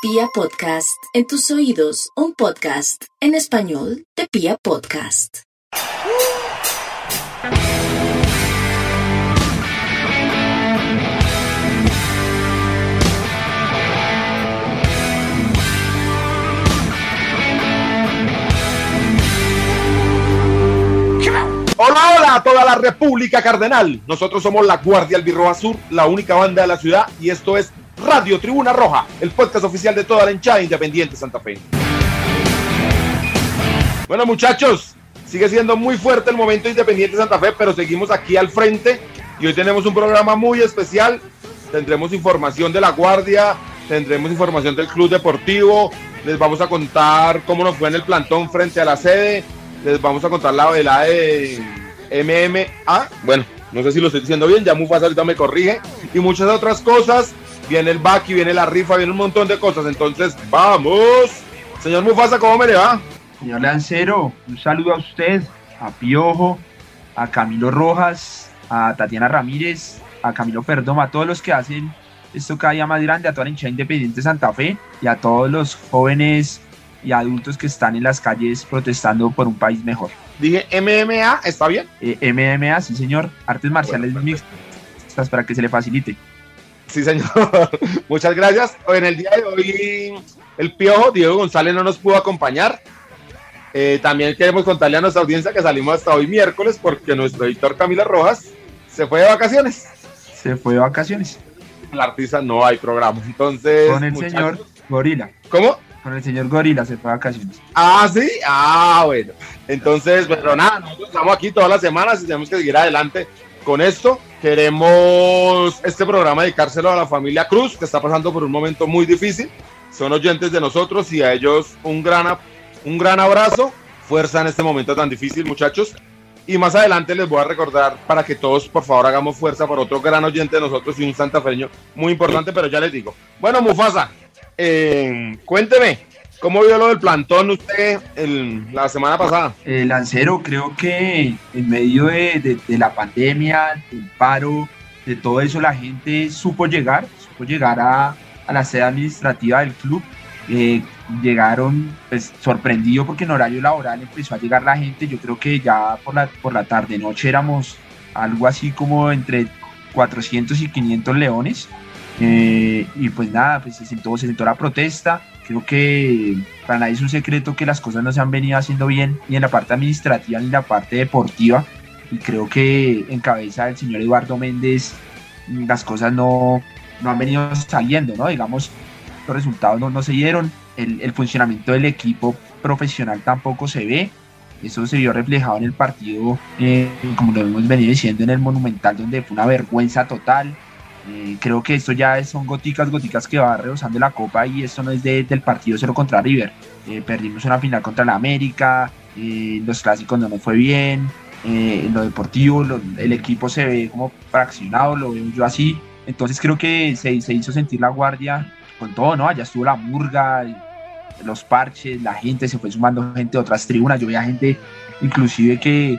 Pía Podcast, en tus oídos, un podcast en español de Pía Podcast. Hola, hola a toda la República Cardenal. Nosotros somos la Guardia Albirroja Sur, la única banda de la ciudad, y esto es Radio Tribuna Roja, el podcast oficial de toda la hinchada Independiente Santa Fe. Bueno, muchachos, sigue siendo muy fuerte el momento Independiente Santa Fe, pero seguimos aquí al frente y hoy tenemos un programa muy especial. Tendremos información de la Guardia, tendremos información del Club Deportivo, les vamos a contar cómo nos fue en el plantón frente a la sede, les vamos a contar la velada de MMA, bueno, no sé si lo estoy diciendo bien, ya Mufasa ahorita me corrige, y muchas otras cosas. Viene el Baki, viene la rifa, viene un montón de cosas. Entonces, ¡vamos! Señor Mufasa, ¿cómo me le va? Señor Lancero, un saludo a usted, a Piojo, a Camilo Rojas, a Tatiana Ramírez, a Camilo Perdomo, a todos los que hacen esto cada día más grande, a toda la hinchada Independiente Santa Fe y a todos los jóvenes y adultos que están en las calles protestando por un país mejor. Dije MMA, ¿está bien? MMA, sí señor, artes marciales mixtas para que se le facilite. Sí, señor. Muchas gracias. En el día de hoy, el Piojo, Diego González, no nos pudo acompañar. También queremos contarle a nuestra audiencia que salimos hasta hoy miércoles porque nuestro editor Camila Rojas se fue de vacaciones. La artista no hay programa. Entonces, con el señor Gorila. ¿Cómo? Con el señor Gorila se fue de vacaciones. Ah, sí. Ah, bueno. Entonces, pero nada, nosotros estamos aquí todas las semanas y tenemos que seguir adelante con esto. Queremos este programa dedicárselo a la familia Cruz, que está pasando por un momento muy difícil. Son oyentes de nosotros y a ellos un gran abrazo. Fuerza en este momento tan difícil, muchachos. Y más adelante les voy a recordar para que todos, por favor, hagamos fuerza por otro gran oyente de nosotros y un santafereño muy importante, pero ya les digo. Bueno, Mufasa, cuénteme, ¿cómo vio lo del plantón usted la semana pasada? Lancero, creo que en medio de la pandemia, del paro, de todo eso, la gente supo llegar a la sede administrativa del club. Llegaron, pues, sorprendido porque en horario laboral empezó a llegar la gente. Yo creo que ya por la tarde, noche, éramos algo así como entre 400 y 500 leones. Y pues nada, pues se sentó la protesta. Creo que para nadie es un secreto que las cosas no se han venido haciendo bien, ni en la parte administrativa ni en la parte deportiva, y creo que en cabeza del señor Eduardo Méndez las cosas no han venido saliendo, ¿no? Digamos, los resultados no se dieron, el funcionamiento del equipo profesional tampoco se ve. Eso se vio reflejado en el partido, como lo hemos venido diciendo, en el Monumental, donde fue una vergüenza total. Creo que esto ya son goticas que va rebosando la copa, y esto no es del partido 0 contra River. Perdimos una final contra la América, los clásicos no nos fue bien, en lo deportivo el equipo se ve como fraccionado, lo veo yo así. Entonces creo que se hizo sentir la Guardia con todo, ¿no? Allá estuvo la murga, los parches, la gente, se fue sumando gente de otras tribunas. Yo veía gente inclusive que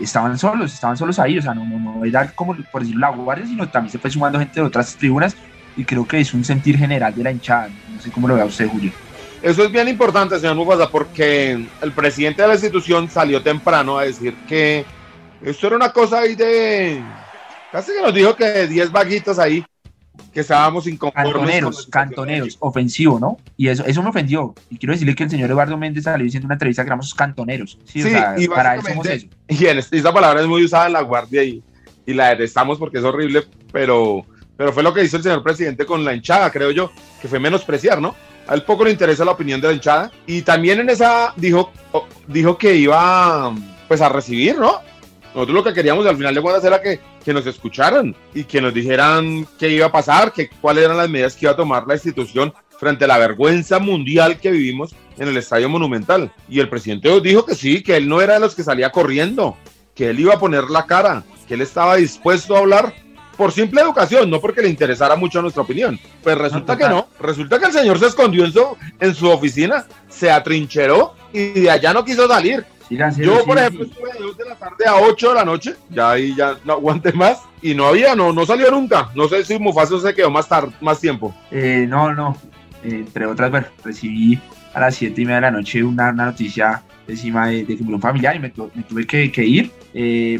estaban solos ahí, o sea, no era como por decirlo la Guardia, sino también se fue sumando gente de otras tribunas, y creo que es un sentir general de la hinchada. No sé cómo lo vea usted, Julio. Eso es bien importante, señor Mufasa, porque el presidente de la institución salió temprano a decir que esto era una cosa ahí de, casi que nos dijo que 10 vaguitos ahí, que estábamos inconformes. Cantoneros, ofensivo, ¿no? Y eso me ofendió. Y quiero decirle que el señor Eduardo Méndez salió diciendo en una entrevista que éramos cantoneros. Sí, o sea, y para eso somos eso. Y esa palabra es muy usada en la Guardia y la detestamos porque es horrible, pero fue lo que hizo el señor presidente con la hinchada, creo yo, que fue menospreciar, ¿no? A él poco le interesa la opinión de la hinchada. Y también en esa dijo que iba, pues, a recibir, ¿no? Nosotros lo que queríamos al final de cuentas era que nos escucharan y que nos dijeran qué iba a pasar, cuáles eran las medidas que iba a tomar la institución frente a la vergüenza mundial que vivimos en el Estadio Monumental. Y el presidente dijo que sí, que él no era de los que salía corriendo, que él iba a poner la cara, que él estaba dispuesto a hablar por simple educación, no porque le interesara mucho nuestra opinión. Pues resulta que el señor se escondió en su oficina, se atrincheró y de allá no quiso salir. Yo, por ejemplo, estuve de 2 de la tarde a 8 de la noche, ya no aguanté más, y no salió nunca. No sé si Mufasa se quedó más tiempo. No, entre otras, bueno, recibí a las 7:30 de la noche una noticia encima de que murió un familiar y me tuve que ir,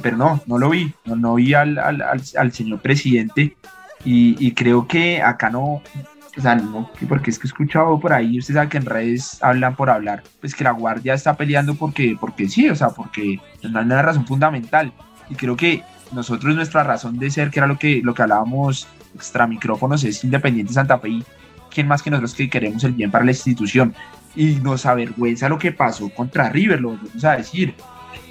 pero no lo vi, no vi al señor presidente y creo que acá no... O sea, no, porque es que he escuchado por ahí, usted sabe que en redes hablan por hablar, pues que la Guardia está peleando porque sí, o sea, porque no hay una razón fundamental. Y creo que nosotros, nuestra razón de ser, que era lo que hablábamos extra micrófonos, es Independiente Santa Fe, y quién más que nosotros que queremos el bien para la institución. Y nos avergüenza lo que pasó contra River, lo vamos a decir,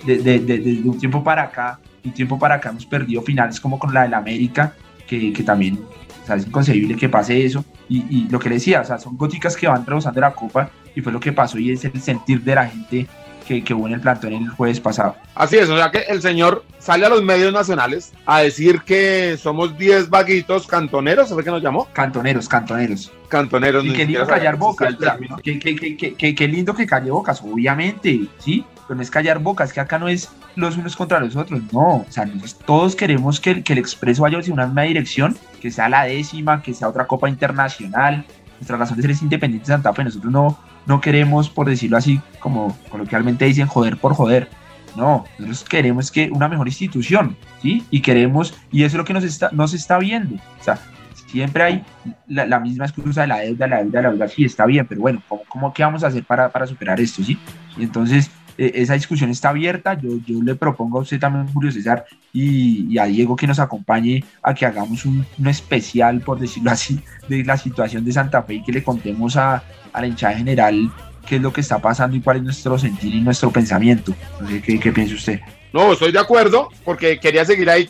desde un tiempo para acá, hemos perdido finales como con la del América, que también... O sea, es inconcebible que pase eso y lo que le decía, o sea, son goticas que van rebosando la copa y fue lo que pasó y es el sentir de la gente que hubo en el plantón el jueves pasado. Así es, o sea que el señor sale a los medios nacionales a decir que somos 10 vaguitos cantoneros, ¿fue que nos llamó? Cantoneros. Y qué lindo callar bocas, qué lindo que calle bocas, obviamente, ¿sí? Pero no es callar bocas, que acá no es los unos contra los otros, no, o sea, todos queremos que el Expreso vaya hacia una dirección, que sea la décima, que sea otra Copa Internacional. Nuestra razón de ser es Independiente Santa Fe, nosotros no queremos, por decirlo así, como coloquialmente dicen, joder por joder, no, nosotros queremos que una mejor institución, ¿sí? Y queremos, y eso es lo que nos está viendo, o sea, siempre hay la misma excusa de la deuda, sí, está bien, pero bueno, ¿cómo qué vamos a hacer para superar esto, sí? Y entonces... Esa discusión está abierta, yo le propongo a usted también, Julio César, y a Diego que nos acompañe a que hagamos un especial, por decirlo así, de la situación de Santa Fe y que le contemos a la hinchada general qué es lo que está pasando y cuál es nuestro sentir y nuestro pensamiento. Entonces, ¿qué piensa usted? No, estoy de acuerdo, porque quería seguir ahí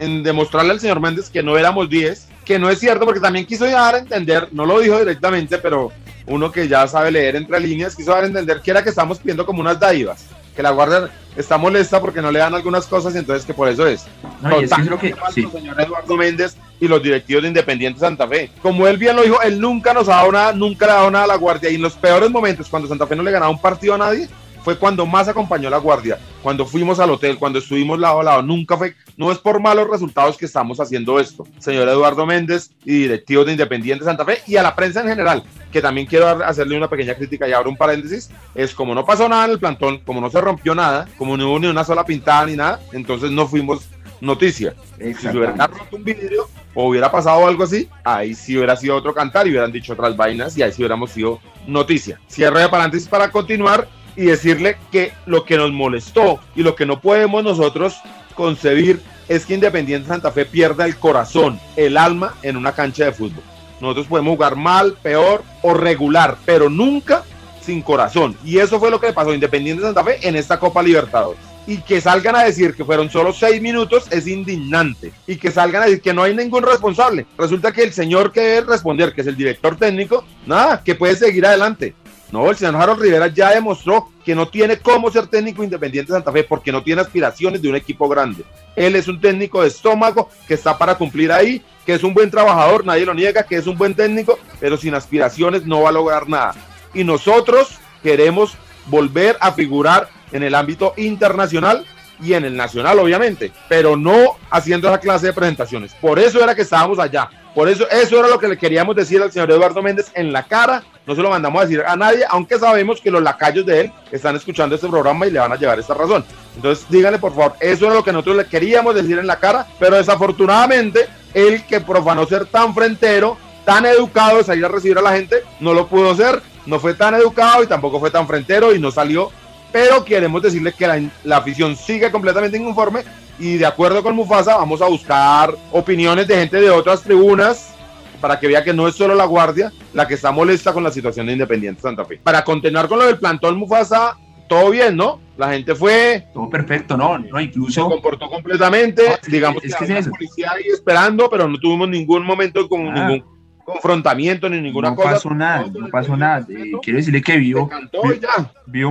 en demostrarle al señor Méndez que no éramos 10, que no es cierto, porque también quiso dar a entender, no lo dijo directamente, pero... uno que ya sabe leer entre líneas, quiso dar a entender que era que estamos pidiendo como unas dádivas, que la Guardia está molesta porque no le dan algunas cosas, entonces que por eso es. No, y es lo que sí. Señor Eduardo Méndez y los directivos de Independiente Santa Fe. Como él bien lo dijo, él nunca nos ha dado nada, nunca le ha dado nada a la Guardia, y en los peores momentos, cuando Santa Fe no le ganaba un partido a nadie, fue cuando más acompañó a la Guardia, cuando fuimos al hotel, cuando estuvimos lado a lado, nunca fue, no es por malos resultados que estamos haciendo esto, señor Eduardo Méndez y directivos de Independiente Santa Fe y a la prensa en general, que también quiero hacerle una pequeña crítica y abro un paréntesis, es como no pasó nada en el plantón, como no se rompió nada, como no hubo ni una sola pintada ni nada, entonces no fuimos noticia. Si hubiera roto un vidrio o hubiera pasado algo así, ahí sí hubiera sido otro cantar y hubieran dicho otras vainas y ahí sí hubiéramos sido noticia. Cierro de paréntesis para continuar y decirle que lo que nos molestó y lo que no podemos nosotros concebir es que Independiente Santa Fe pierda el corazón, el alma en una cancha de fútbol. Nosotros podemos jugar mal, peor o regular, pero nunca sin corazón. Y eso fue lo que le pasó a Independiente Santa Fe en esta Copa Libertadores. Y que salgan a decir que fueron solo 6 minutos es indignante. Y que salgan a decir que no hay ningún responsable. Resulta que el señor que debe responder, que es el director técnico, nada, que puede seguir adelante. No, el señor Harold Rivera ya demostró que no tiene cómo ser técnico Independiente Santa Fe porque no tiene aspiraciones de un equipo grande. Él es un técnico de estómago que está para cumplir ahí, que es un buen trabajador, nadie lo niega, que es un buen técnico, pero sin aspiraciones no va a lograr nada. Y nosotros queremos volver a figurar en el ámbito internacional y en el nacional, obviamente, pero no haciendo esa clase de presentaciones. Por eso era que estábamos allá. Por eso era lo que le queríamos decir al señor Eduardo Méndez en la cara, no se lo mandamos a decir a nadie, aunque sabemos que los lacayos de él están escuchando este programa y le van a llevar esta razón. Entonces díganle por favor, eso era lo que nosotros le queríamos decir en la cara, pero desafortunadamente él que profanó ser tan frentero, tan educado de salir a recibir a la gente, no lo pudo ser, no fue tan educado y tampoco fue tan frentero y no salió. Pero queremos decirle que la afición sigue completamente inconforme y de acuerdo con Mufasa vamos a buscar opiniones de gente de otras tribunas para que vea que no es solo la Guardia la que está molesta con la situación de Independiente Santa Fe. Para continuar con lo del plantón Mufasa, todo bien, ¿no? La gente fue... Todo perfecto, ¿no? Incluso... Se comportó completamente, digamos es que había la policía ahí esperando, pero no tuvimos ningún momento con ningún... confrontamiento ni ninguna cosa. No pasó nada. Quiero decirle que vivo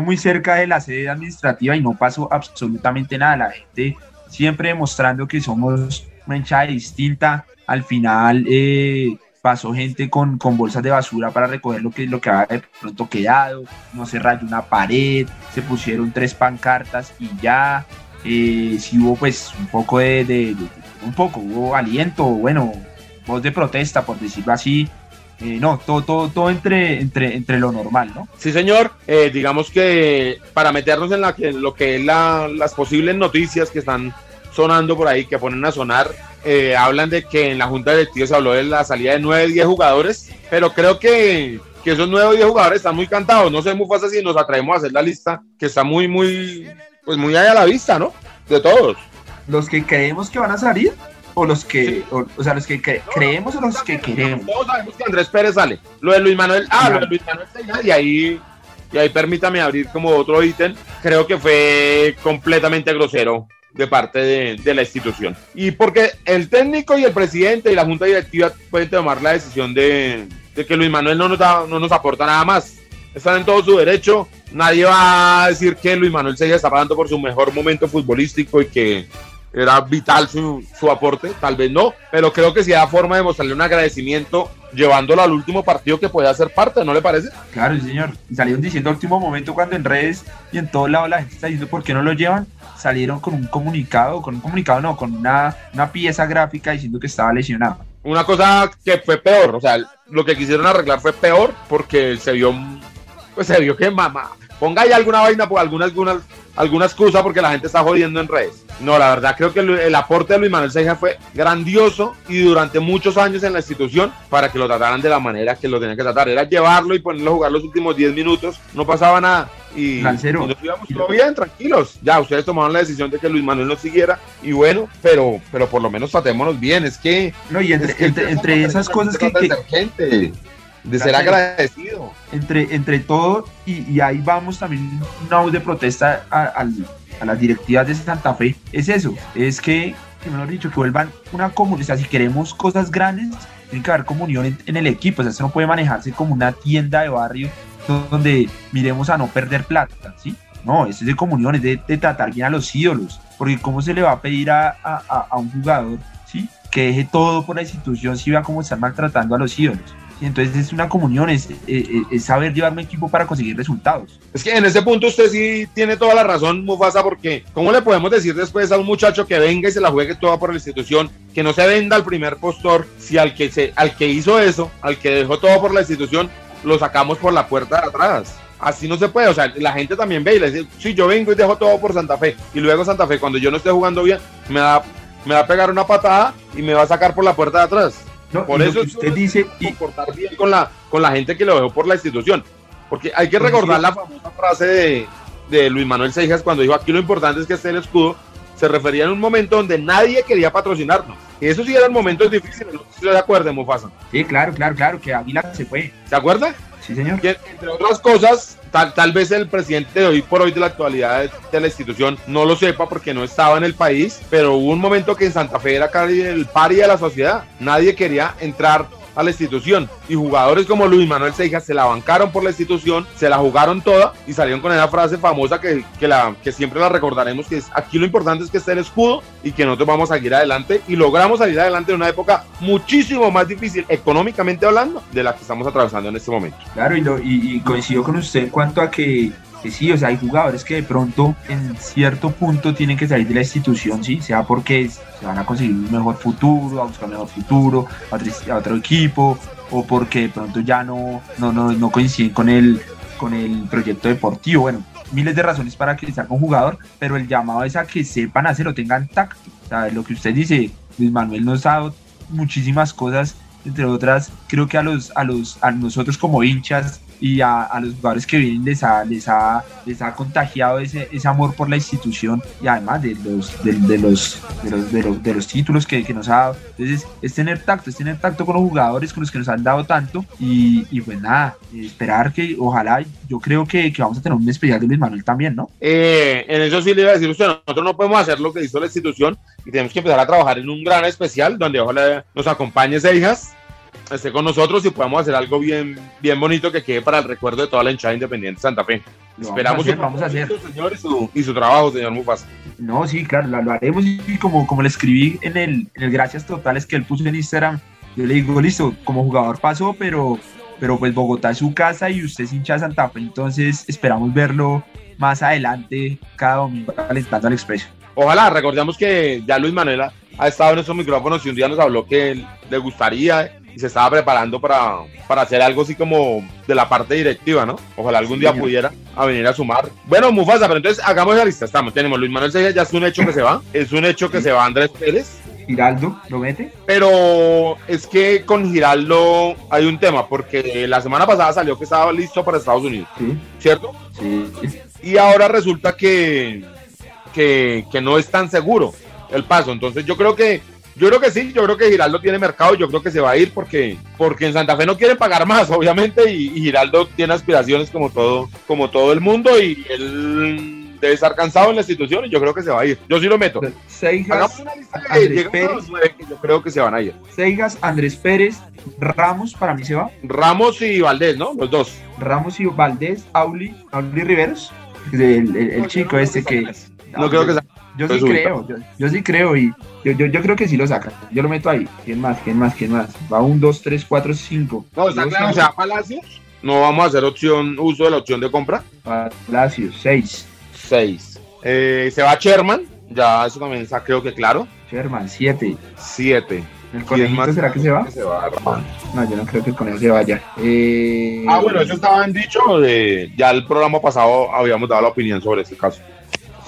muy cerca de la sede administrativa y no pasó absolutamente nada. La gente siempre demostrando que somos una hinchada distinta. Al final pasó gente con bolsas de basura para recoger lo que había de pronto quedado. No se rayó una pared, se pusieron 3 pancartas y ya. Sí hubo pues un poco de hubo aliento, bueno, voz de protesta, por decirlo así, no, todo entre lo normal, ¿no? Sí, señor. Digamos que para meternos en lo que es las posibles noticias que están sonando por ahí, que ponen a sonar, hablan de que en la junta directiva se habló de la salida de 9-10 jugadores, pero creo que esos 9-10 jugadores están muy cantados. No sé, Mufasa, si nos atrevemos a hacer la lista, que está muy allá a la vista, ¿no? De todos. ¿Los que creemos que van a salir? ¿O los que, sí, o sea, los que creemos o los que queremos? Todos sabemos que Andrés Pérez sale. Lo de Luis Manuel, lo de Luis Manuel Seijas, y ahí permítame abrir como otro ítem, creo que fue completamente grosero de parte de la institución. Y porque el técnico y el presidente y la junta directiva pueden tomar la decisión de que Luis Manuel no nos aporta nada más. Están en todo su derecho. Nadie va a decir que Luis Manuel Seijas está pasando por su mejor momento futbolístico y que era vital su aporte. Tal vez no, pero creo que sí da forma de mostrarle un agradecimiento llevándolo al último partido que puede hacer parte, ¿no le parece? Claro, sí, señor. Y salieron diciendo al último momento, cuando en redes y en todo lado la gente está diciendo por qué no lo llevan, salieron con una pieza gráfica diciendo que estaba lesionado. Una cosa que fue peor, o sea, lo que quisieron arreglar fue peor, porque se vio que mamá, ponga ahí alguna vaina, alguna excusa, porque la gente está jodiendo en redes. No, la verdad creo que el aporte de Luis Manuel Seijas fue grandioso y durante muchos años en la institución para que lo trataran de la manera que lo tenían que tratar. Era llevarlo y ponerlo a jugar los últimos 10 minutos, no pasaba nada. Y Lancero, nos íbamos todo bien, tranquilos. Ya, ustedes tomaron la decisión de que Luis Manuel no siguiera y bueno, pero por lo menos tratémonos bien. Es que... No, y entre esas cosas que... de ser agradecido entre todo, y ahí vamos también una voz de protesta a las directivas de Santa Fe. Es eso, es que mejor dicho, que vuelvan una comunidad. O sea, si queremos cosas grandes, tiene que haber comunión en el equipo. O sea, esto no puede manejarse como una tienda de barrio donde miremos a no perder plata, ¿sí? No, esto es de comunión, es de tratar bien a los ídolos, porque cómo se le va a pedir a un jugador, ¿sí?, que deje todo por la institución si vea cómo están maltratando a los ídolos. Entonces es una comunión, es saber llevar un equipo para conseguir resultados. Es que en ese punto usted sí tiene toda la razón, Mufasa, porque ¿cómo le podemos decir después a un muchacho que venga y se la juegue toda por la institución, que no se venda al primer postor, si al que hizo eso, al que dejó todo por la institución, lo sacamos por la puerta de atrás? Así no se puede. O sea, la gente también ve y le dice, sí, yo vengo y dejo todo por Santa Fe, y luego Santa Fe, cuando yo no esté jugando bien, me va a pegar una patada y me va a sacar por la puerta de atrás. No, por eso usted dice comportar bien con la gente que lo dejó por la institución, porque hay que recordar la famosa frase de Luis Manuel Seijas cuando dijo, aquí lo importante es que esté el escudo. Se refería en un momento donde nadie quería patrocinarnos. Eso sí eran momentos difíciles, no sé si se acuerdan, Mufasa. Sí, claro, que Águila se fue. ¿Se acuerda? Sí, señor. Que, entre otras cosas, tal vez el presidente de hoy por hoy de la actualidad de la institución no lo sepa porque no estaba en el país, pero hubo un momento que en Santa Fe era casi el pari de la sociedad. Nadie quería entrar a la institución, y jugadores como Luis Manuel Seijas se la bancaron por la institución, se la jugaron toda y salieron con esa frase famosa que siempre la recordaremos, que es, aquí lo importante es que esté el escudo y que nosotros vamos a salir adelante, y logramos salir adelante en una época muchísimo más difícil económicamente hablando de la que estamos atravesando en este momento. Claro, y coincido con usted en cuanto a que sí, o sea, hay jugadores que de pronto en cierto punto tienen que salir de la institución, sí, sea porque se van a conseguir un mejor futuro, a buscar un mejor futuro, a otro equipo, o porque de pronto ya no coinciden con el proyecto deportivo. Bueno, miles de razones para que salga un jugador, pero el llamado es a que sepan hacerlo, tengan tacto. O sea, lo que usted dice, Luis Manuel nos ha dado muchísimas cosas, entre otras, creo que a nosotros como hinchas y a los jugadores que vienen les ha contagiado ese amor por la institución, y además de los títulos que nos ha dado. Entonces es tener tacto con los jugadores, con los que nos han dado tanto, y pues nada, esperar que ojalá. Yo creo que vamos a tener un especial de Luis Manuel también, ¿no? En eso sí le iba a decir usted, nosotros no podemos hacer lo que hizo la institución y tenemos que empezar a trabajar en un gran especial donde ojalá nos acompañe Seijas, esté con nosotros y podamos hacer algo bien, bien bonito que quede para el recuerdo de toda la hinchada Independiente Santa Fe. Esperamos que vamos a hacer, señor, y su trabajo, señor Mufasa. No, sí, claro, lo haremos, y como le escribí en el gracias totales que él puso en Instagram, yo le digo, listo, como jugador pasó, pero pues Bogotá es su casa y usted es hincha de Santa Fe, entonces esperamos verlo más adelante cada domingo alentando al Expreso. Ojalá. Recordemos que ya Luis Manuel ha estado en nuestros micrófonos y un día nos habló que le gustaría y se estaba preparando para hacer algo así como de la parte directiva, ¿no? Ojalá algún día pudiera a venir a sumar. Bueno, Mufasa, pero entonces hagamos la lista. Estamos, tenemos Luis Manuel Seijas, ya es un hecho que se va. Es un hecho que se va Andrés Pérez. Giraldo, ¿lo mete? Pero es que con Giraldo hay un tema, porque la semana pasada salió que estaba listo para Estados Unidos, sí. ¿Cierto? Sí. Y ahora resulta que no es tan seguro el paso. Entonces yo creo que sí, yo creo que Giraldo tiene mercado, yo creo que se va a ir porque en Santa Fe no quieren pagar más, obviamente, y Giraldo tiene aspiraciones como todo el mundo, y él debe estar cansado en la institución y yo creo que se va a ir. Yo sí lo meto. Seijas, hagamos una lista que Andrés Pérez, a los 9 que yo creo que se van a ir. Seijas, Andrés Pérez, Ramos, para mí se va. Ramos y Valdés, ¿no? Los dos. Ramos y Valdés, Auli Riveros, el chico este que... No creo que salga. Yo sí creo y yo creo que sí lo saca. Yo lo meto ahí. ¿Quién más? Va 1, 2, 3, 4, 5. No, está claro, o sea, Palacios. No vamos a hacer uso de la opción de compra. Palacios, 6. Se va Sherman, ya eso también está creo que claro. Sherman, 7. ¿El conejito será que se va? No, yo no creo que el conejo se vaya. Bueno, eso estaba en dicho, ya el programa pasado habíamos dado la opinión sobre este caso.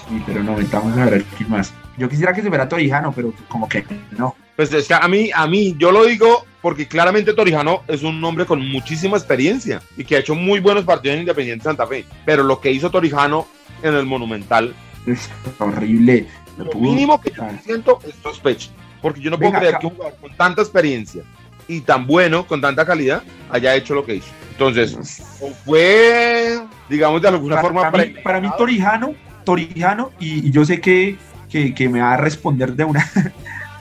Sí, pero no, estamos a ver quién más. Yo quisiera que se fuera Torijano, pero como que no. Pues es que a mí, yo lo digo porque claramente Torijano es un hombre con muchísima experiencia y que ha hecho muy buenos partidos en Independiente Santa Fe, pero lo que hizo Torijano en el Monumental es horrible. Lo mínimo que yo siento es sospecha, porque yo no puedo creer que un jugador con tanta experiencia y tan bueno, con tanta calidad, haya hecho lo que hizo. Entonces, fue, digamos, de alguna forma... Para mí Torijano, y yo sé que me va a responder de una...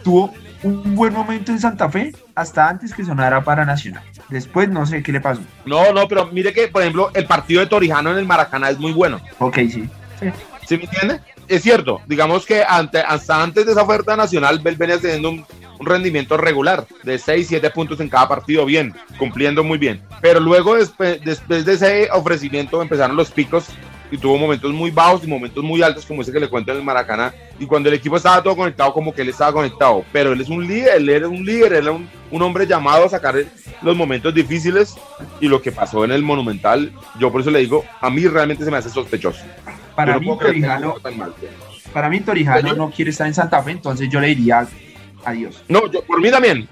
tuvo un buen momento en Santa Fe hasta antes que sonara para Nacional. Después no sé qué le pasó. No, pero mire que, por ejemplo, el partido de Torijano en el Maracaná es muy bueno. Ok, sí. ¿Sí me entiende? Es cierto, digamos que hasta antes de esa oferta Nacional, él venía teniendo un rendimiento regular de 6, 7 puntos en cada partido, bien, cumpliendo muy bien. Pero luego, después de ese ofrecimiento, empezaron los picos y tuvo momentos muy bajos y momentos muy altos, como ese que le cuento en el Maracaná, y cuando el equipo estaba todo conectado, como que él estaba conectado, pero él es un líder, él es un hombre llamado a sacar los momentos difíciles, y lo que pasó en el Monumental, yo por eso le digo, a mí realmente se me hace sospechoso. Para mí Torijano no quiere estar en Santa Fe, entonces yo le diría adiós. No,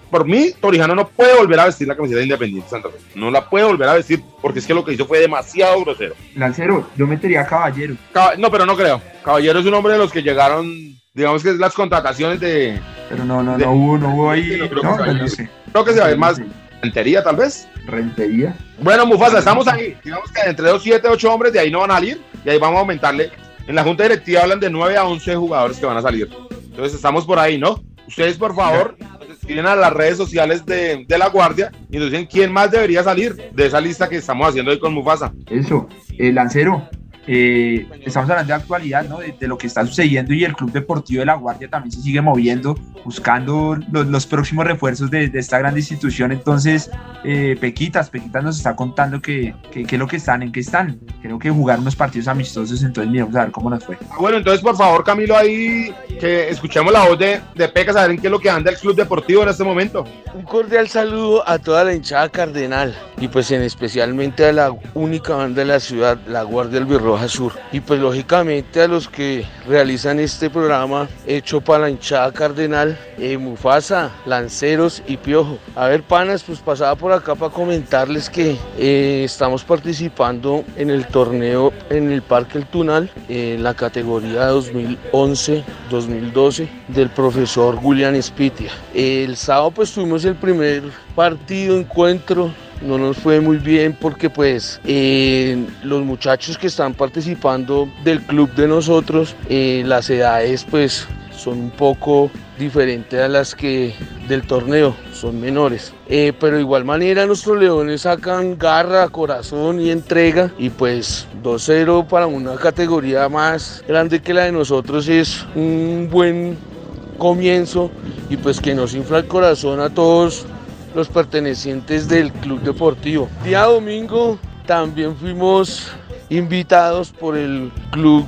por mí Torijano no puede volver a vestir la camiseta de Independiente Santa Fe, no la puede volver a vestir, porque es que lo que hizo fue demasiado grosero. Lancero, yo metería a Caballero. No, pero no creo, Caballero es un hombre de los que llegaron, digamos que es las contrataciones de... Pero no hubo ahí, creo que se va a ver más... Rentería, tal vez. Rentería. Bueno, Mufasa, estamos ahí. Digamos que entre 2, 7, 8 hombres de ahí no van a salir. Y ahí vamos a aumentarle. En la junta directiva hablan de 9 a 11 jugadores que van a salir. Entonces estamos por ahí, ¿no? Ustedes, por favor, escriben a las redes sociales de La Guardia y nos dicen quién más debería salir de esa lista que estamos haciendo hoy con Mufasa. Eso, el Lancero. Estamos hablando de actualidad, ¿no? De lo que está sucediendo, y el Club Deportivo de La Guardia también se sigue moviendo, buscando los próximos refuerzos de esta gran institución. Entonces, Pequitas nos está contando que es lo que están, en qué están. Creo que jugaron unos partidos amistosos, entonces miremos a ver cómo nos fue. Bueno, entonces por favor, Camilo, ahí que escuchemos la voz de Pecas, a ver en qué es lo que anda el Club Deportivo en este momento. Un cordial saludo a toda la hinchada cardenal, y pues en especialmente a la única banda de la ciudad, La Guardia Albirroja Sur, y pues lógicamente a los que realizan este programa hecho para la hinchada cardenal, Mufasa, Lanceros y Piojo. A ver, panas, pues pasaba por acá para comentarles que estamos participando en el torneo en el Parque El Tunal, en la categoría 2011-2012 del profesor Julián Espitia. El sábado pues tuvimos el primer encuentro. No nos fue muy bien porque pues los muchachos que están participando del club de nosotros, las edades pues son un poco diferentes a las que del torneo, son menores. Pero de igual manera nuestros leones sacan garra, corazón y entrega, y pues 2-0 para una categoría más grande que la de nosotros es un buen comienzo, y pues que nos infla el corazón a todos los pertenecientes del Club Deportivo. Día domingo también fuimos invitados por el club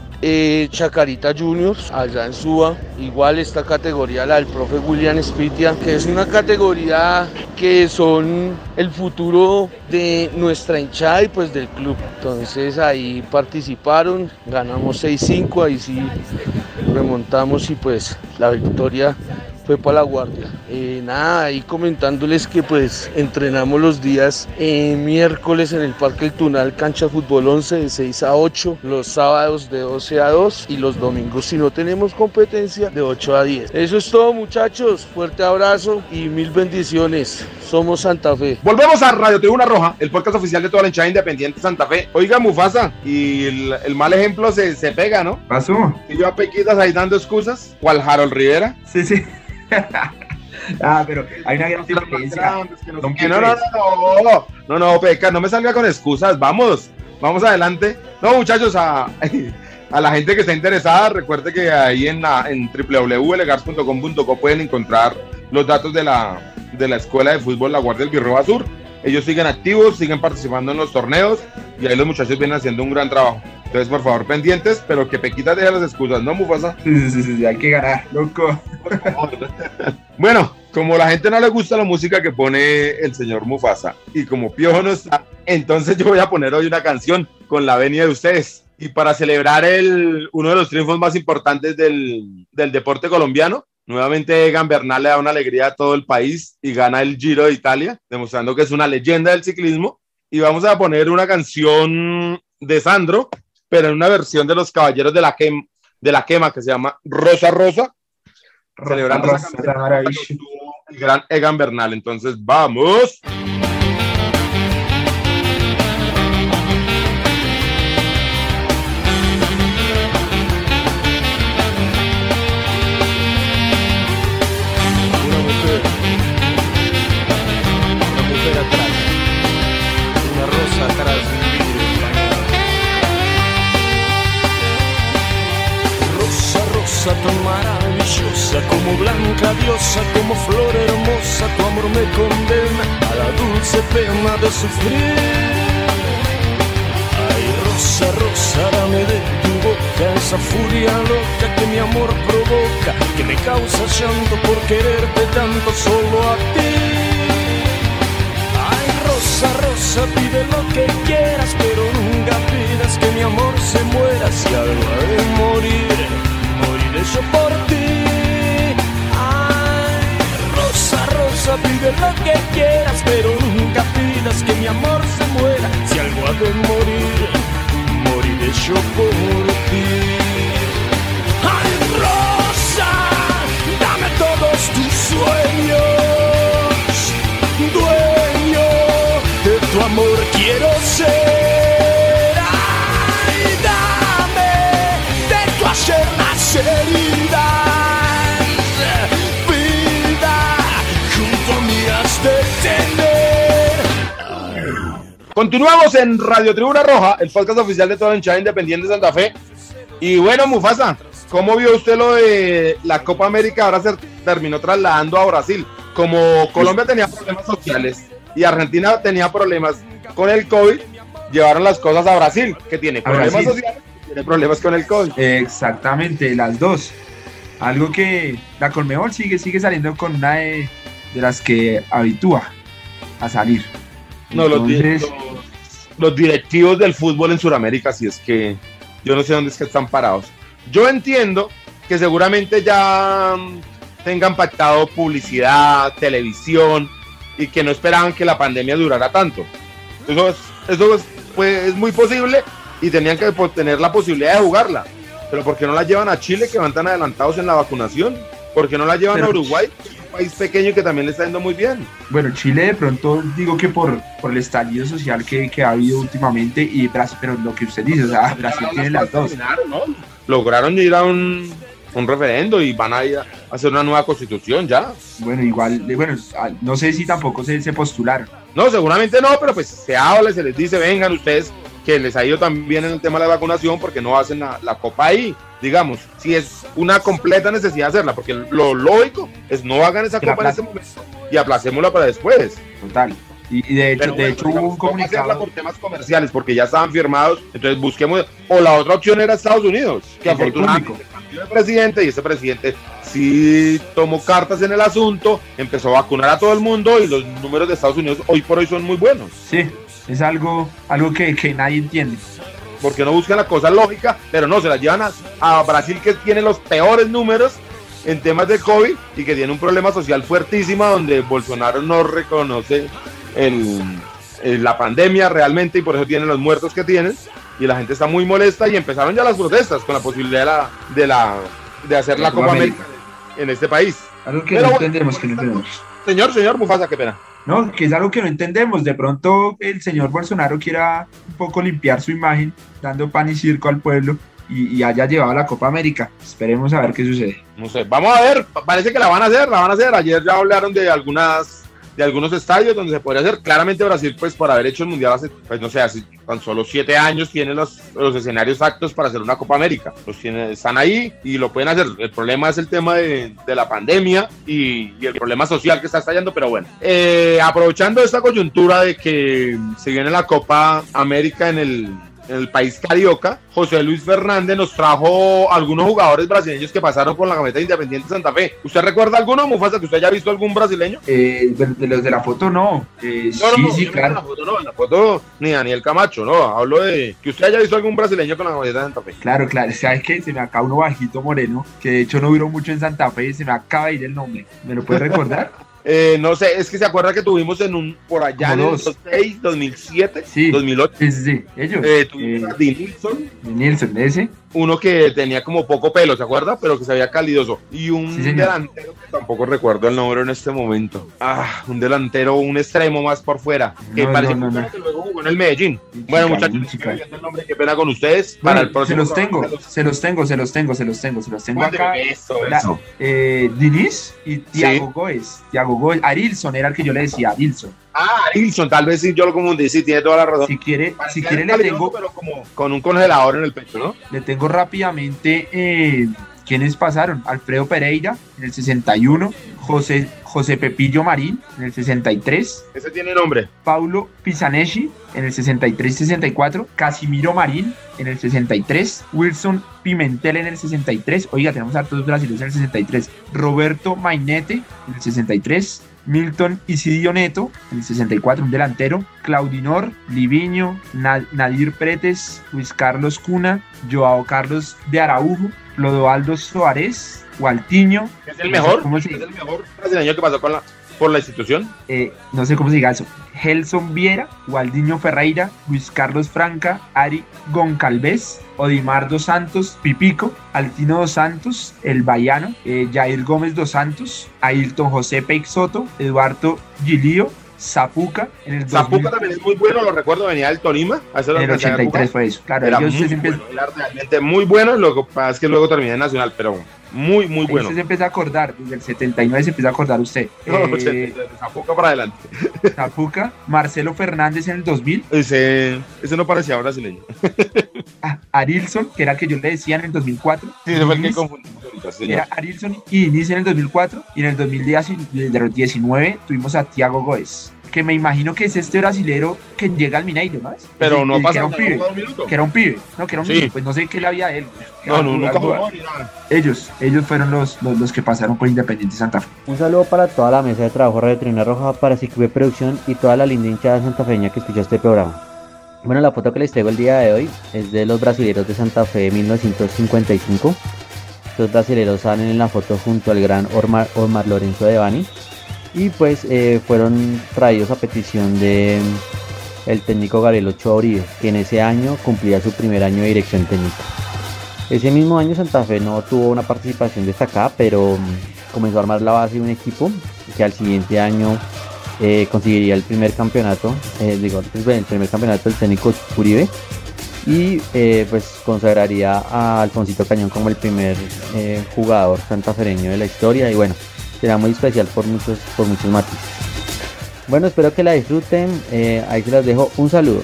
Chacarita Juniors, allá en Suba. Igual esta categoría, la del profe William Espitia, que es una categoría que son el futuro de nuestra hinchada y pues del club. Entonces ahí participaron, ganamos 6-5, ahí sí remontamos y pues la victoria fue para la Guardia. Nada, ahí comentándoles que pues entrenamos los días miércoles en el Parque El Tunal, cancha fútbol 11 de 6-8, los sábados de 12-2 y los domingos, si no tenemos competencia, de 8-10. Eso es todo, muchachos, fuerte abrazo y mil bendiciones. Somos Santa Fe. Volvemos a Radio Tribuna Roja, el podcast oficial de toda la hinchada Independiente Santa Fe. Oiga, Mufasa, y el mal ejemplo se pega, ¿no? Pasó. Y yo a Pequitas ahí dando excusas, cual Harold Rivera. Sí, sí. Ah, pero hay una gran diferencia. No, Peca, no me salga con excusas. Vamos adelante. No, muchachos, a la gente que está interesada, recuerde que ahí en www.legars.com.co pueden encontrar los datos de la escuela de fútbol La Guardia Albirroja Sur. Ellos siguen activos, siguen participando en los torneos y ahí los muchachos vienen haciendo un gran trabajo. Entonces, por favor, pendientes, pero que Pequita deje las excusas, ¿no, Mufasa? Sí, hay que ganar, loco. Por favor. Bueno, como la gente no le gusta la música que pone el señor Mufasa y como Piojo no está, entonces yo voy a poner hoy una canción con la venia de ustedes. Y para celebrar uno de los triunfos más importantes del deporte colombiano, nuevamente Egan Bernal le da una alegría a todo el país y gana el Giro de Italia, demostrando que es una leyenda del ciclismo. Y vamos a poner una canción de Sandro, pero en una versión de los Caballeros de la Quema que se llama Rosa Rosa, celebrando Rosa, esa maravilla que tuvo el gran Egan Bernal. Entonces, ¡vamos! Una mujer atrás, una rosa atrás. Tan maravillosa como blanca diosa, como flor hermosa, tu amor me condena a la dulce pena de sufrir. Ay, rosa, rosa, dame de tu boca esa furia loca que mi amor provoca, que me causa llanto por quererte tanto solo a ti. Ay, rosa, rosa, pide lo que quieras, pero nunca pidas que mi amor se muera, si algo ha de morir, moriré yo por ti. Ay, rosa, rosa, pide lo que quieras, pero nunca pidas que mi amor se muera, si algo ha de morir, moriré yo por ti. Ay, rosa, dame todos tus sueños, dueño de tu amor quiero ser. Ay, dame de tu ayer heridas, vida, junto a mí has de tener. Continuamos en Radio Tribuna Roja, el podcast oficial de toda la hinchada Independiente Santa Fe. Y bueno, Mufasa, ¿cómo vio usted lo de la Copa América? Ahora se terminó trasladando a Brasil. Como Colombia tenía problemas sociales y Argentina tenía problemas con el COVID, llevaron las cosas a Brasil, que tiene problemas sociales, tiene problemas con el COVID. Exactamente, las dos. Algo que la Conmebol sigue saliendo con una de las que habitúa a salir. No, entonces, los directivos del fútbol en Sudamérica, si es que yo no sé dónde es que están parados. Yo entiendo que seguramente ya tengan pactado publicidad, televisión, y que no esperaban que la pandemia durara tanto. Eso es, pues, es muy posible, y tenían que tener la posibilidad de jugarla, pero ¿por qué no la llevan a Chile, que van tan adelantados en la vacunación? ¿Por qué no la llevan a Uruguay, que es un país pequeño y que también le está yendo muy bien? Bueno, Chile de pronto, digo que por el estallido social que ha habido últimamente, y Brasil, pero lo que usted dice, o sea, Brasil tiene las dos. ¿No? Lograron ir a un referendo y van a ir a hacer una nueva constitución ya. Bueno, igual, bueno, no sé si tampoco se postularon. No, seguramente no, pero pues se habla, se les dice, vengan ustedes, que les ha ido también en el tema de la vacunación, porque no hacen la copa ahí, digamos, si es una completa necesidad hacerla, porque lo lógico es no hagan esa copa en este momento y aplacémosla para después. Total. Y de hecho hubo un comunicado por temas comerciales, porque ya estaban firmados. Entonces busquemos, o la otra opción era Estados Unidos, que afortunadamente cambió de presidente y ese presidente sí tomó cartas en el asunto, empezó a vacunar a todo el mundo y los números de Estados Unidos hoy por hoy son muy buenos. Sí, es algo que nadie entiende. Porque no buscan la cosa lógica, pero no, se la llevan a Brasil, que tiene los peores números en temas de COVID y que tiene un problema social fuertísimo, donde Bolsonaro no reconoce la pandemia realmente, y por eso tienen los muertos que tienen, y la gente está muy molesta, y empezaron ya las protestas con la posibilidad de hacer la Copa América en este país. Algo que no entendemos, Señor Mufasa, qué pena. No, que es algo que no entendemos. De pronto el señor Bolsonaro quiera un poco limpiar su imagen, dando pan y circo al pueblo, y haya llevado la Copa América. Esperemos a ver qué sucede. No sé, vamos a ver, parece que la van a hacer. Ayer ya hablaron de algunos estadios donde se podría hacer. Claramente Brasil, pues por haber hecho el mundial hace, pues no sé, hace tan solo 7 años, tiene los escenarios aptos para hacer una Copa América. Están ahí y lo pueden hacer. El problema es el tema de la pandemia y el problema social que está estallando, pero bueno, aprovechando esta coyuntura de que se viene la Copa América en el país carioca, José Luis Fernández nos trajo algunos jugadores brasileños que pasaron por la camiseta de Independiente Santa Fe. ¿Usted recuerda alguno, Mufasa, que usted haya visto algún brasileño? De los de la foto no. Claro. En la foto ni Daniel Camacho, no. Hablo de que usted haya visto algún brasileño con la camiseta de Santa Fe. Claro. ¿Sabes qué? Se me acaba uno bajito moreno, que de hecho no duró mucho en Santa Fe y se me acaba de ir el nombre. ¿Me lo puedes recordar? No sé, es que se acuerda que tuvimos por allá en el 2006, 2007, sí, 2008. Sí, ellos. Tuvimos a Nilsson, ese. Uno que tenía como poco pelo, ¿se acuerda? Pero que se veía calidoso. Y un delantero que tampoco recuerdo el nombre en este momento. Un delantero, un extremo más por fuera. Que luego jugó en el Medellín. Bueno, muchachos, el nombre, qué pena con ustedes. Bueno, para el próximo. Se los tengo acá. Eso. Diniz y Thiago Góes. Arilson era el que yo le decía, Arilson. Arilson, tal vez sí, yo lo confundí, sí, tiene toda la razón. Si quiere le tengo, pero como con un congelador en el pecho, ¿no? Le tengo rápidamente quiénes pasaron. Alfredo Pereira en el 61, José Pepillo Marín en el 63. Ese tiene nombre. Paulo Pisanesi en el 63-64, Casimiro Marín en el 63, Wilson Pimentel en el 63, oiga, tenemos a todos brasileños en el 63, Roberto Mainete en el 63, Milton Isidio Neto en el 64, un delantero, Claudinor, Liviño, Nadir Pretes, Luis Carlos Cuna, Joao Carlos de Araújo, Clodoaldo Soares, Gualtiño. ¿Es el mejor? ¿Es el mejor brasileño que pasó por la institución? No sé cómo se diga eso. Gelson Viera, Gualdiño Ferreira, Luis Carlos Franca, Ari Goncalves, Odimar Dos Santos, Pipico, Altino Dos Santos, El Baiano, Jair Gómez Dos Santos, Ailton José Peixoto, Eduardo Gilío, Zapuca. Zapuca también es muy bueno, lo recuerdo, venía del Tolima. En el 83 fue eso, claro. Era realmente muy bueno, lo que pasa es que luego terminé en Nacional, pero muy bueno. Usted se empieza a acordar, desde el 79 se empieza a acordar usted. Zapuca para adelante. Zapuca, Marcelo Fernández en el 2000. Ese no parecía brasileño. Arilson, que era el que yo le decía en el 2004. Sí, ese fue el que confundimos ahorita, señor. Era Arilson y Diniz en el 2004. Y en el 2019 tuvimos a Thiago Góes, que me imagino que es este brasilero que llega al Mineiro, ¿no? Pero no pasa nada, que era un pibe, pues no sé qué le había de él. Ellos fueron los que pasaron por Independiente Santa Fe. Un saludo para toda la mesa de trabajo Radio Tribuna Roja, para CQB Producción y toda la linda hinchada santafeña que escucha este programa. Bueno, la foto que les traigo el día de hoy es de los brasileros de Santa Fe de 1955. Los brasileros salen en la foto junto al gran Omar Lorenzo de Bani. Y pues fueron traídos a petición de el técnico Gabriel Ochoa Uribe, que en ese año cumplía su primer año de dirección técnica. Ese mismo año Santa Fe no tuvo una participación destacada, pero comenzó a armar la base de un equipo que al siguiente año conseguiría el primer campeonato del técnico Uribe, y pues consagraría a Alfonsito Cañón como el primer jugador santafereño de la historia. Y bueno, será muy especial por muchos matices. Bueno, espero que la disfruten. Ahí se las dejo. Un saludo.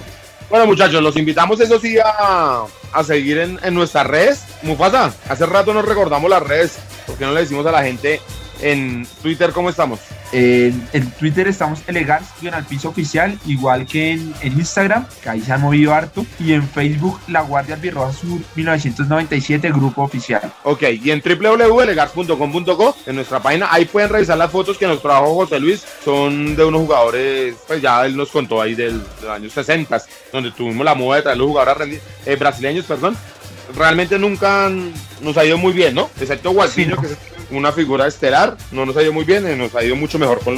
Bueno, muchachos, los invitamos, eso sí, a seguir en nuestras redes. Mufasa, hace rato nos recordamos las redes. ¿Por qué no le decimos a la gente En Twitter, ¿cómo estamos? En Twitter estamos elegans_oficial, igual que en Instagram, que ahí se han movido harto, y en Facebook, la Guardia Albirroja Sur 1997, grupo oficial. Ok, y en www.elegans.com.co, en nuestra página, ahí pueden revisar las fotos que nos trajo José Luis, son de unos jugadores, pues ya él nos contó ahí de los años 60, donde tuvimos la moda de traer los jugadores brasileños, perdón. Realmente nunca nos ha ido muy bien, ¿no? Excepto Gualcillo, sí, no, que es una figura estelar, no nos ha ido muy bien, nos ha ido mucho mejor con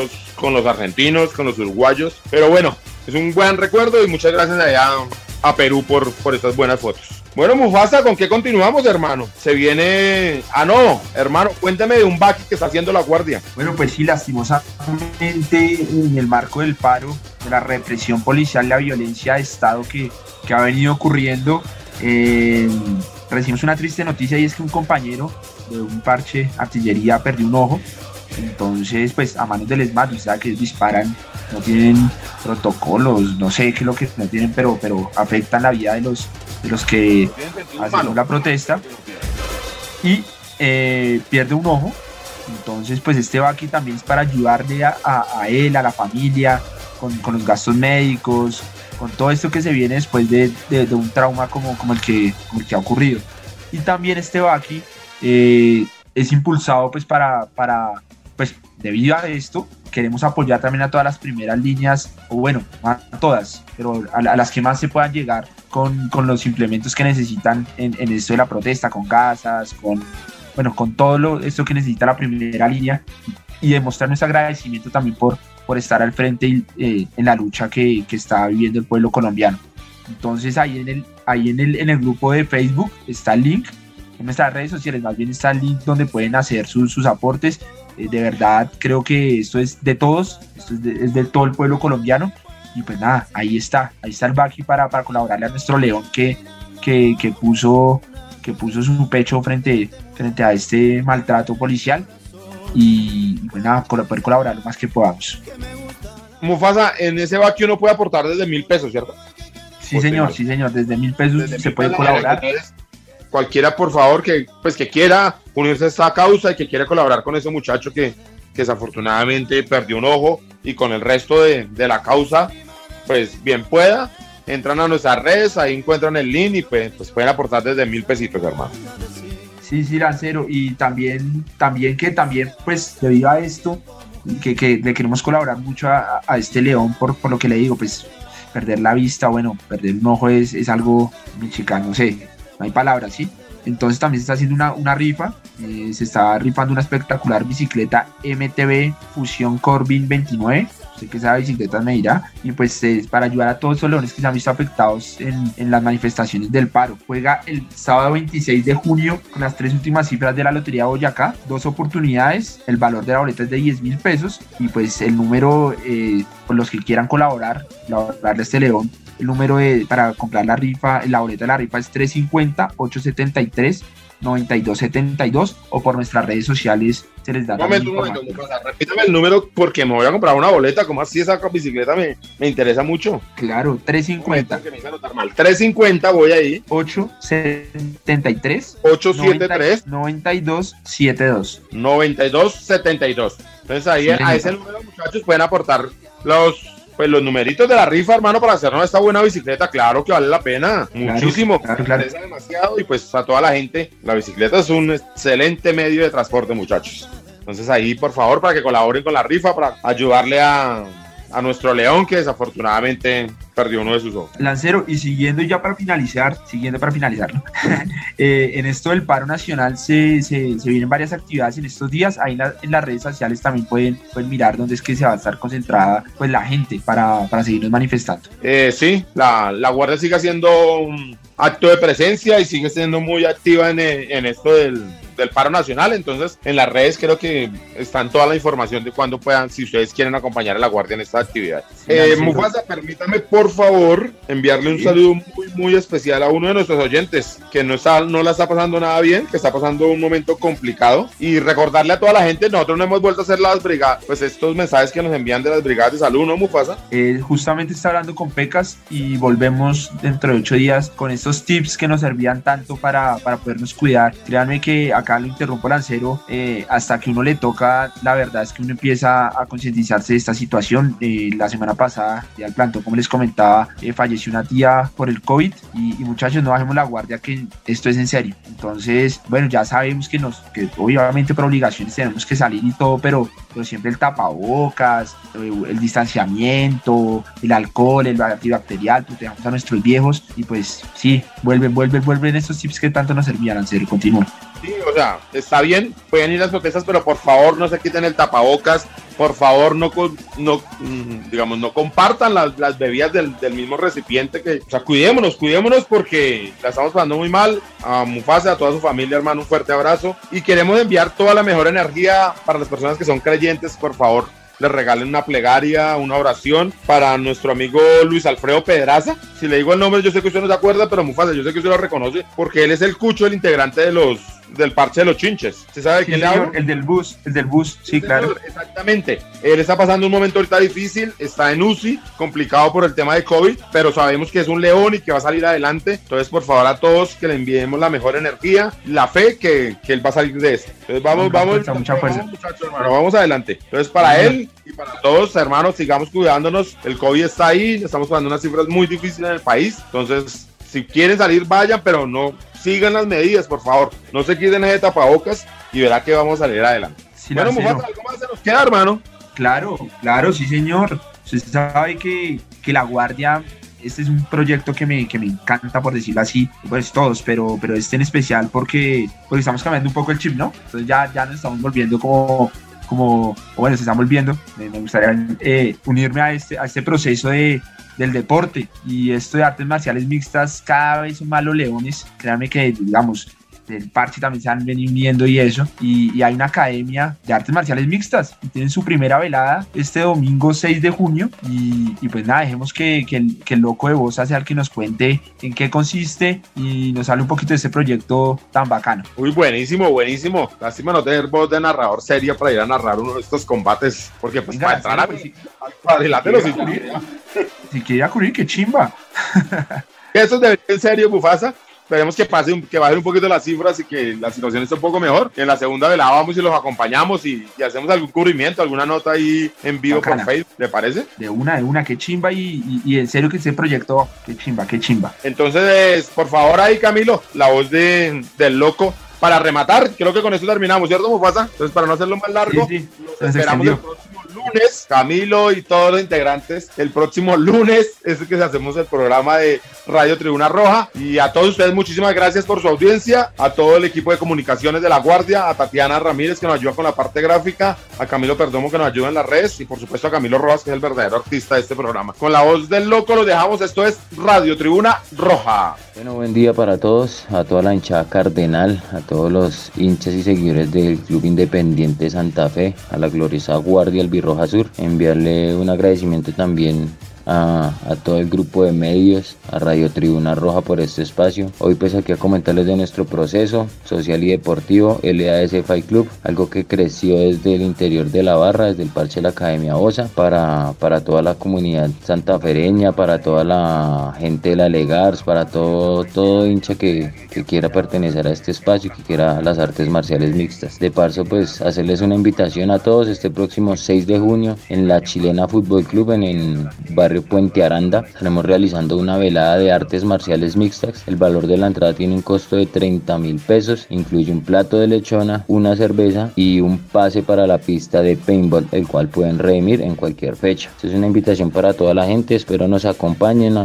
los argentinos, con los uruguayos, pero bueno, es un buen recuerdo y muchas gracias allá a Perú por estas buenas fotos. Bueno, Mufasa, ¿con qué continuamos, hermano? Se viene... Ah, no, hermano, cuéntame de un baque que está haciendo la Guardia. Bueno, pues sí, lastimosamente, en el marco del paro, de la represión policial, la violencia de Estado que ha venido ocurriendo, recibimos una triste noticia, y es que un compañero de un parche artillería perdió un ojo. Entonces, pues a manos del ESMAD, o sea, que disparan, no tienen protocolos, no sé qué es lo que no tienen, pero afectan la vida de los que hacen la protesta, y pierde un ojo. Entonces, pues este va aquí también es para ayudarle a él, a la familia, con los gastos médicos, con todo esto que se viene después de un trauma como el que ha ocurrido. Y también este Baki es impulsado pues para debido a esto, queremos apoyar también a todas las primeras líneas, o bueno, a todas, pero a las que más se puedan llegar con los implementos que necesitan en esto de la protesta, con gasas, con todo esto que necesita la primera línea, y demostrar nuestro agradecimiento también por estar al frente en la lucha que está viviendo el pueblo colombiano. Entonces ahí en el grupo de Facebook está el link, en nuestras redes sociales más bien está el link donde pueden hacer sus aportes. De verdad creo que esto es de todos, esto es de todo el pueblo colombiano, y pues nada, ahí está el Baki para colaborarle a nuestro León que puso su pecho frente a este maltrato policial. Y pues nada, poder colaborar lo más que podamos. Mufasa, en ese vacío uno puede aportar desde 1,000 pesos, ¿cierto? Sí, señor, sí, señor, desde 1,000 pesos desde se puede colaborar. Cualquiera, por favor, que quiera unirse a esta causa y que quiera colaborar con ese muchacho que desafortunadamente perdió un ojo, y con el resto de la causa, pues bien pueda. Entran a nuestras redes, ahí encuentran el link y pues pueden aportar desde 1,000 pesitos, hermano. Sí, Lancero, y también pues debido a esto que le queremos colaborar mucho a este León por lo que le digo, pues perder la vista, bueno, perder un ojo es algo, mi chica, no sé, no hay palabras, ¿sí? Entonces también se está haciendo una rifa, se está rifando una espectacular bicicleta MTB Fusión Corbin 29, usted que sabe bicicletas me dirá, y pues es para ayudar a todos esos leones que se han visto afectados en las manifestaciones del paro. Juega el sábado 26 de junio con las 3 últimas cifras de la Lotería Boyacá, 2 oportunidades, el valor de la boleta es de 10,000 pesos, y pues el número, por los que quieran colaborar a este león, el número para comprar la rifa, la boleta de la rifa es 350-873-9272, o por nuestras redes sociales se les da. Un momento, repítame el número porque me voy a comprar una boleta, como así esa bicicleta me interesa mucho. Claro, 350. Que me hice anotar mal. 350, voy ahí. 873-873-9272. 9272. Entonces ahí sí, a ese número, muchachos, pueden aportar los numeritos de la rifa, hermano, para hacernos esta buena bicicleta. Claro que vale la pena, claro, muchísimo, claro. Me interesa demasiado, y pues a toda la gente, la bicicleta es un excelente medio de transporte, muchachos. Entonces ahí, por favor, para que colaboren con la rifa, para ayudarle a nuestro León, que desafortunadamente perdió uno de sus ojos. Lancero, y siguiendo para finalizarlo, en esto del paro nacional se vienen varias actividades en estos días. Ahí en las redes sociales también pueden mirar dónde es que se va a estar concentrada pues la gente para seguirnos manifestando. Sí, la Guardia sigue haciendo un acto de presencia y sigue siendo muy activa en esto del paro nacional. Entonces en las redes creo que están toda la información de cuándo puedan, si ustedes quieren acompañar a la Guardia en esta actividad. Sí, Mufasa, permítame por favor enviarle un saludo muy muy especial a uno de nuestros oyentes que no la está pasando nada bien, que está pasando un momento complicado, y recordarle a toda la gente, nosotros no hemos vuelto a hacer las brigadas, pues estos mensajes que nos envían de las brigadas de salud, ¿no, Mufasa? Justamente está hablando con Pecas y volvemos dentro de 8 días con estos tips que nos servían tanto para podernos cuidar. Créanme que acá lo interrumpo, Lancero, hasta que uno le toca, la verdad es que uno empieza a concientizarse de esta situación. La semana pasada, ya al plantón, como les comentaba, falleció una tía por el COVID y muchachos, no bajemos la guardia, que esto es en serio. Entonces, bueno, ya sabemos que obviamente por obligaciones tenemos que salir y todo, pero siempre el tapabocas, el distanciamiento, el alcohol, el antibacterial, protejamos a nuestros viejos y pues sí, vuelven estos tips que tanto nos servían, Lancero, continúa. Sí, o sea, está bien, pueden ir a las protestas, pero por favor no se quiten el tapabocas, por favor no compartan las bebidas del mismo recipiente, que, o sea, cuidémonos porque la estamos pasando muy mal. A Mufasa, a toda su familia, hermano, un fuerte abrazo, y queremos enviar toda la mejor energía para las personas que son creyentes. Por favor, les regalen una plegaria, una oración para nuestro amigo Luis Alfredo Pedraza. Si le digo el nombre, yo sé que usted no se acuerda, pero Mufasa, yo sé que usted lo reconoce, porque él es el cucho, el integrante del parche de los chinches. ¿Se sabe de quién le hablo? El del bus, sí, claro. Exactamente. Él está pasando un momento ahorita difícil, está en UCI, complicado por el tema de COVID, pero sabemos que es un león y que va a salir adelante. Entonces, por favor, a todos que le enviemos la mejor energía, la fe que él va a salir de esto. Entonces, vamos adelante. Entonces, para él y para todos, hermanos, sigamos cuidándonos. El COVID está ahí, estamos pasando unas cifras muy difíciles en el país. Entonces, si quieren salir, vayan, pero no sigan las medidas, por favor. No se quiten de tapabocas y verá que vamos a salir adelante. Sí, bueno, Mufasa, ¿algo más se nos queda, hermano? Claro, sí, señor. Usted sabe que la guardia... Este es un proyecto que me encanta, por decirlo así, pues todos, pero este en especial porque estamos cambiando un poco el chip, ¿no? Entonces ya nos estamos volviendo se están volviendo. Me gustaría unirme a este proceso del deporte y esto de artes marciales mixtas. Cada vez son más los leones, créanme que, digamos, del parche también se han venido uniendo y eso, y hay una academia de artes marciales mixtas y tienen su primera velada este domingo 6 de junio, y pues nada, dejemos que el loco de Bosa sea el que nos cuente en qué consiste y nos hable un poquito de este proyecto tan bacano. Uy, buenísimo, lástima no tener voz de narrador seria para ir a narrar uno de estos combates, porque pues venga, para entrar si quiere acudir, qué chimba. Eso debería ser serio, Mufasa. Esperemos que bajen un poquito las cifras y que la situación esté un poco mejor. En la segunda velada vamos y los acompañamos y hacemos algún cubrimiento, alguna nota ahí en vivo por Facebook, ¿le parece? De una, qué chimba, y en serio que ese proyecto, qué chimba. Entonces, por favor, ahí, Camilo, la voz del loco. Para rematar, creo que con esto terminamos, ¿cierto, Mufasa? Entonces, para no hacerlo más largo, sí, nos esperamos el próximo lunes, Camilo y todos los integrantes. El próximo lunes es que hacemos el programa de Radio Tribuna Roja. Y a todos ustedes, muchísimas gracias por su audiencia, a todo el equipo de comunicaciones de La Guardia, a Tatiana Ramírez, que nos ayuda con la parte gráfica, a Camilo Perdomo, que nos ayuda en las redes, y por supuesto a Camilo Rojas, que es el verdadero artista de este programa. Con la voz del loco los dejamos, esto es Radio Tribuna Roja. Bueno, buen día para todos, a toda la hinchada cardenal, a todos los hinchas y seguidores del Club Independiente Santa Fe, a la gloriosa Guardia Albirroja Sur. Enviarle un agradecimiento también a todo el grupo de medios, a Radio Tribuna Roja por este espacio. Hoy pues aquí a comentarles de nuestro proceso social y deportivo LAS Fight Club, algo que creció desde el interior de la barra, desde el parche de la Academia Osa, para toda la comunidad santafereña, para toda la gente de la Legars, para todo hincha que quiera pertenecer a este espacio, que quiera las artes marciales mixtas. De paso pues hacerles una invitación a todos este próximo 6 de junio en la Chilena Fútbol Club, en el barrio Puente Aranda. Estaremos realizando una velada de artes marciales mixtas. El valor de la entrada tiene un costo de 30.000 pesos, incluye un plato de lechona, una cerveza y un pase para la pista de paintball, el cual pueden redimir en cualquier fecha. Esta es una invitación para toda la gente, espero nos acompañen,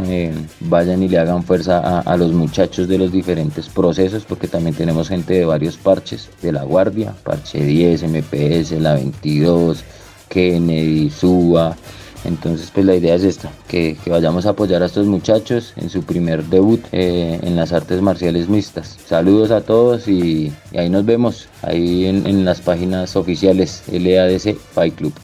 vayan y le hagan fuerza a los muchachos de los diferentes procesos, porque también tenemos gente de varios parches de La Guardia, parche 10, MPS, la 22, Kennedy, Suba. Entonces pues la idea es esta, que vayamos a apoyar a estos muchachos en su primer debut en las artes marciales mixtas. Saludos a todos y ahí nos vemos, ahí en las páginas oficiales LADC Fight Club.